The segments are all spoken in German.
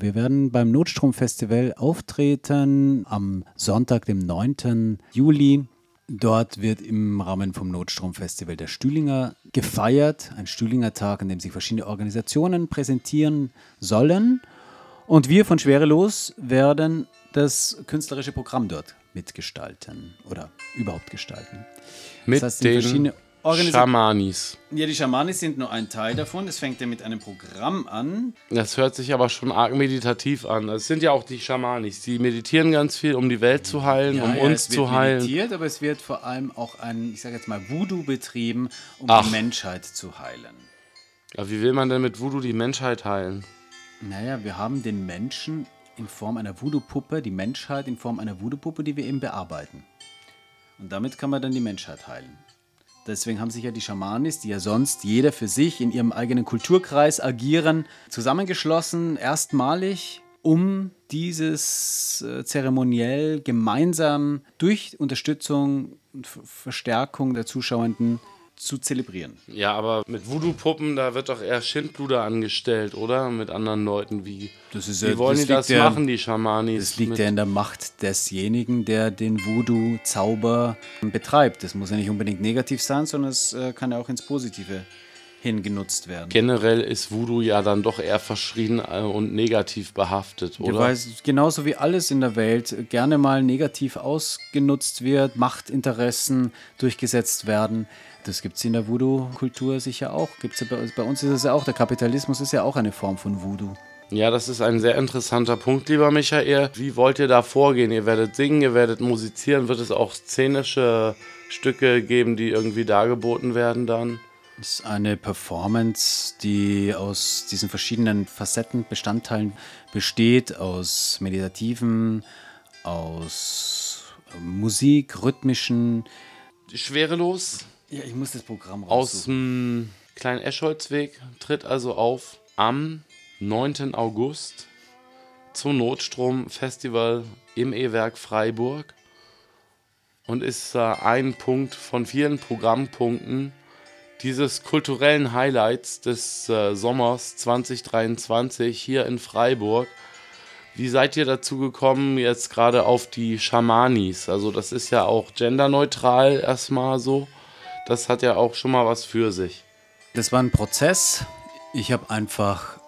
Wir werden beim Notstromfestival auftreten am Sonntag, dem 9. Juli. Dort wird im Rahmen vom Notstromfestival der Stühlinger gefeiert. Ein Stühlinger Tag, an dem sich verschiedene Organisationen präsentieren sollen. Und wir von Schwerelos werden das künstlerische Programm dort mitgestalten oder überhaupt gestalten. Mit das heißt, den Schamanis. Ja, die Schamanis sind nur ein Teil davon. Es fängt ja mit einem Programm an. Das hört sich aber schon arg meditativ an. Es sind ja auch die Schamanis. Die meditieren ganz viel, um die Welt zu heilen, ja, um uns zu heilen. Es wird meditiert, aber es wird vor allem auch ein, ich sage jetzt mal, Voodoo betrieben, um die Menschheit zu heilen. Ja, wie will man denn mit Voodoo die Menschheit heilen? Naja, wir haben den Menschen in Form einer Voodoo-Puppe, die Menschheit in Form einer Voodoo-Puppe, die wir eben bearbeiten. Und damit kann man dann die Menschheit heilen. Deswegen haben sich ja die Schamanis, die ja sonst jeder für sich in ihrem eigenen Kulturkreis agieren, zusammengeschlossen, erstmalig, um dieses zeremoniell gemeinsam durch Unterstützung und Verstärkung der Zuschauenden zu zelebrieren. Ja, aber mit Voodoo-Puppen, da wird doch eher Schindluder angestellt, oder? Mit anderen Leuten, wie wollen die das machen, die Schamanis? Das liegt ja in der Macht desjenigen, der den Voodoo-Zauber betreibt. Das muss ja nicht unbedingt negativ sein, sondern es kann ja auch ins Positive hingenutzt werden. Generell ist Voodoo ja dann doch eher verschrien und negativ behaftet, oder? Ja, weil genauso wie alles in der Welt gerne mal negativ ausgenutzt wird, Machtinteressen durchgesetzt werden. Das gibt es in der Voodoo-Kultur sicher auch. Gibt's ja bei uns ist es ja auch, der Kapitalismus ist ja auch eine Form von Voodoo. Ja, das ist ein sehr interessanter Punkt, lieber Michael. Wie wollt ihr da vorgehen? Ihr werdet singen, ihr werdet musizieren. Wird es auch szenische Stücke geben, die irgendwie dargeboten werden dann? Das ist eine Performance, die aus diesen verschiedenen Facetten, Bestandteilen besteht, aus meditativen, aus Musik, rhythmischen. Schwerelos. Ja, ich muss das Programm raussuchen. Aus dem kleinen Eschholzweg tritt also auf am 9. August zum Notstromfestival im E-Werk Freiburg und ist ein Punkt von vielen Programmpunkten dieses kulturellen Highlights des Sommers 2023 hier in Freiburg. Wie seid ihr dazu gekommen, jetzt gerade auf die Schamanis? Also das ist ja auch genderneutral erstmal so. Das hat ja auch schon mal was für sich. Das war ein Prozess. Ich habe einfach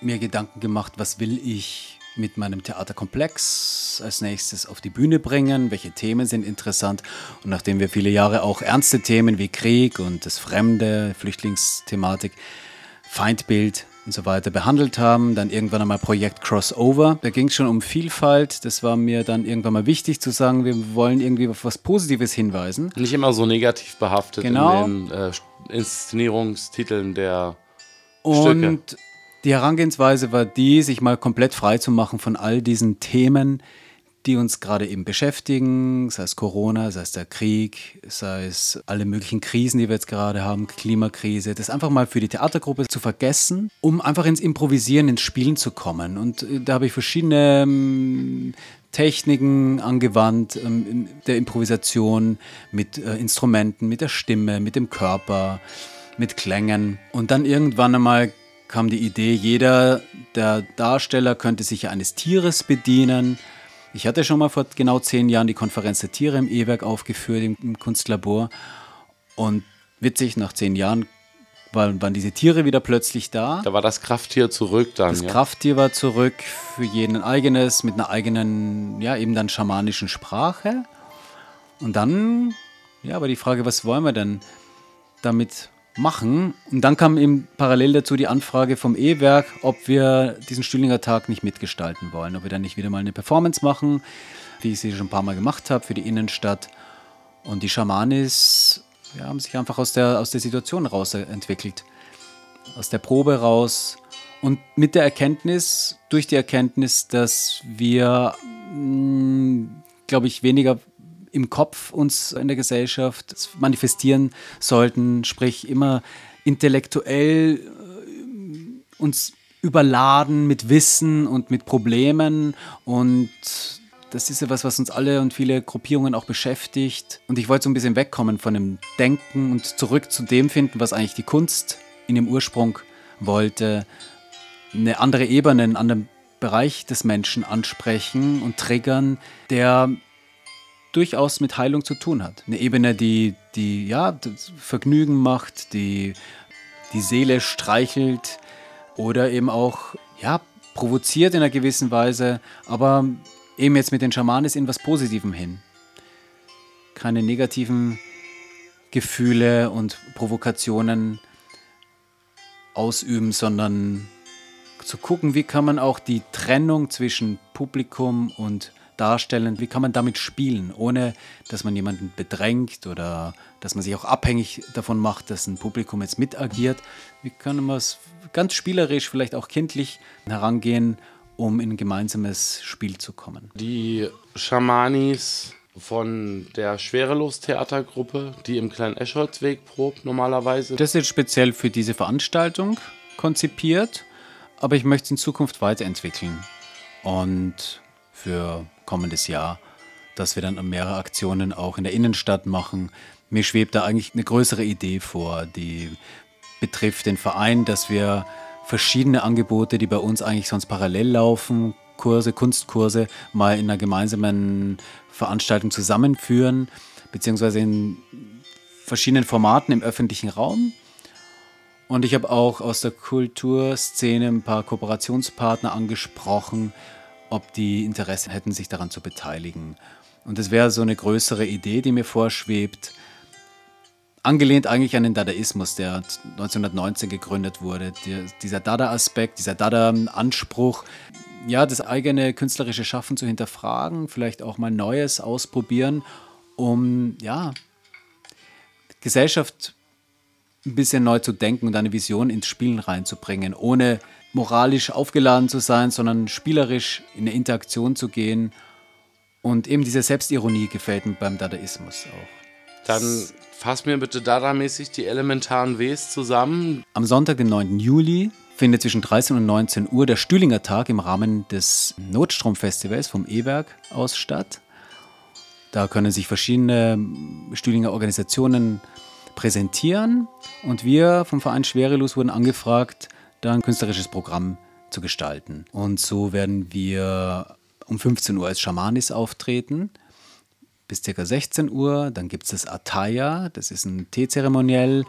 mir Gedanken gemacht, was will ich mit meinem Theaterkomplex als nächstes auf die Bühne bringen, welche Themen sind interessant, und nachdem wir viele Jahre auch ernste Themen wie Krieg und das Fremde, Flüchtlingsthematik, Feindbild und so weiter behandelt haben, dann irgendwann einmal Projekt Crossover, da ging es schon um Vielfalt, das war mir dann irgendwann mal wichtig zu sagen, wir wollen irgendwie auf was Positives hinweisen. Nicht immer so negativ behaftet in den Inszenierungstiteln der Stücke. Und die Herangehensweise war die, sich mal komplett frei zu machen von all diesen Themen, die uns gerade eben beschäftigen, sei es Corona, sei es der Krieg, sei es alle möglichen Krisen, die wir jetzt gerade haben, Klimakrise, das einfach mal für die Theatergruppe zu vergessen, um einfach ins Improvisieren, ins Spielen zu kommen. Und da habe ich verschiedene Techniken angewandt, der Improvisation mit Instrumenten, mit der Stimme, mit dem Körper, mit Klängen, und dann irgendwann einmal kam die Idee, jeder der Darsteller könnte sich ja eines Tieres bedienen. Ich hatte schon mal vor genau 10 Jahren die Konferenz der Tiere im E-Werk aufgeführt, im Kunstlabor. Und witzig, nach 10 Jahren waren diese Tiere wieder plötzlich da. Da war das Krafttier zurück dann. Das Krafttier war zurück, für jeden ein eigenes, mit einer eigenen, ja eben dann schamanischen Sprache. Und dann, ja, aber die Frage, was wollen wir denn damit machen. Und dann kam eben parallel dazu die Anfrage vom E-Werk, ob wir diesen Stühlinger Tag nicht mitgestalten wollen, ob wir dann nicht wieder mal eine Performance machen, wie ich sie schon ein paar Mal gemacht habe für die Innenstadt. Und die Schamanis haben sich einfach aus der Situation raus entwickelt, aus der Probe raus und mit der Erkenntnis, durch die Erkenntnis, dass wir, glaube ich, weniger im Kopf uns in der Gesellschaft manifestieren sollten, sprich immer intellektuell uns überladen mit Wissen und mit Problemen, und das ist ja was uns alle und viele Gruppierungen auch beschäftigt, und ich wollte so ein bisschen wegkommen von dem Denken und zurück zu dem finden, was eigentlich die Kunst in dem Ursprung wollte, eine andere Ebene, einen anderen Bereich des Menschen ansprechen und triggern, der durchaus mit Heilung zu tun hat. Eine Ebene, die ja, das Vergnügen macht, die Seele streichelt oder eben auch ja, provoziert in einer gewissen Weise, aber eben jetzt mit den Schamanis in was Positivem hin. Keine negativen Gefühle und Provokationen ausüben, sondern zu gucken, wie kann man auch die Trennung zwischen Publikum und Darstellen, wie kann man damit spielen, ohne dass man jemanden bedrängt oder dass man sich auch abhängig davon macht, dass ein Publikum jetzt mitagiert. Wie kann man es ganz spielerisch, vielleicht auch kindlich herangehen, um in ein gemeinsames Spiel zu kommen? Die Schamanis von der Schwerelos-Theatergruppe, die im kleinen Eschholzweg probt normalerweise. Das ist jetzt speziell für diese Veranstaltung konzipiert, aber ich möchte es in Zukunft weiterentwickeln und für kommendes Jahr, dass wir dann mehrere Aktionen auch in der Innenstadt machen. Mir schwebt da eigentlich eine größere Idee vor, die betrifft den Verein, dass wir verschiedene Angebote, die bei uns eigentlich sonst parallel laufen, Kurse, Kunstkurse, mal in einer gemeinsamen Veranstaltung zusammenführen, beziehungsweise in verschiedenen Formaten im öffentlichen Raum. Und ich habe auch aus der Kulturszene ein paar Kooperationspartner angesprochen, ob die Interesse hätten, sich daran zu beteiligen. Und das wäre so eine größere Idee, die mir vorschwebt, angelehnt eigentlich an den Dadaismus, der 1919 gegründet wurde. Dieser Dada-Aspekt, dieser Dada-Anspruch, ja, das eigene künstlerische Schaffen zu hinterfragen, vielleicht auch mal Neues ausprobieren, um ja, Gesellschaft ein bisschen neu zu denken und eine Vision ins Spielen reinzubringen, ohne moralisch aufgeladen zu sein, sondern spielerisch in eine Interaktion zu gehen. Und eben diese Selbstironie gefällt mir beim Dadaismus auch. Dann fass mir bitte dadamäßig die elementaren Ws zusammen. Am Sonntag, den 9. Juli, findet zwischen 13 und 19 Uhr der Stühlinger Tag im Rahmen des Notstromfestivals vom E-Werk aus statt. Da können sich verschiedene Stühlinger Organisationen präsentieren und wir vom Verein Schwerelos wurden angefragt, da ein künstlerisches Programm zu gestalten. Und so werden wir um 15 Uhr als Schamanis auftreten, bis ca. 16 Uhr. Dann gibt es das Ataya, das ist ein Teezeremoniell,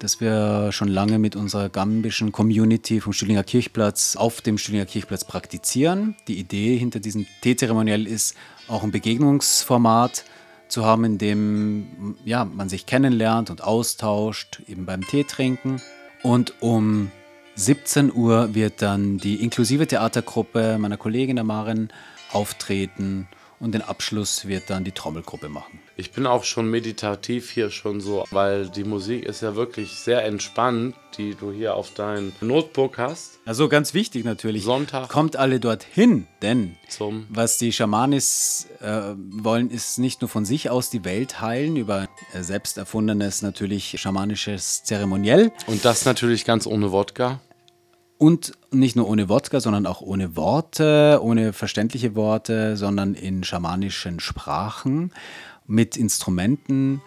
das wir schon lange mit unserer gambischen Community vom Stühlinger Kirchplatz auf dem Stühlinger Kirchplatz praktizieren. Die Idee hinter diesem Teezeremoniell ist, auch ein Begegnungsformat zu haben, in dem ja, man sich kennenlernt und austauscht, eben beim Tee trinken. Und um 17 Uhr wird dann die inklusive Theatergruppe meiner Kollegin der Maren auftreten und den Abschluss wird dann die Trommelgruppe machen. Ich bin auch schon meditativ hier schon so, weil die Musik ist ja wirklich sehr entspannt, die du hier auf deinem Notebook hast. Also ganz wichtig natürlich, Sonntag. Kommt alle dorthin, denn was die Schamanis wollen, ist nicht nur von sich aus die Welt heilen, über selbst erfundenes, natürlich schamanisches Zeremoniell. Und das natürlich ganz ohne Wodka. Und nicht nur ohne Wodka, sondern auch ohne Worte, ohne verständliche Worte, sondern in schamanischen Sprachen, mit Instrumenten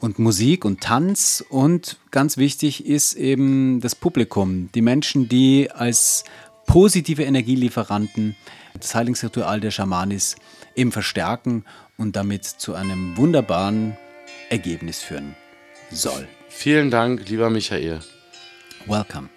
und Musik und Tanz. Und ganz wichtig ist eben das Publikum, die Menschen, die als positive Energielieferanten das Heilungsritual der Schamanis eben verstärken und damit zu einem wunderbaren Ergebnis führen soll. Vielen Dank, lieber Michael. Welcome.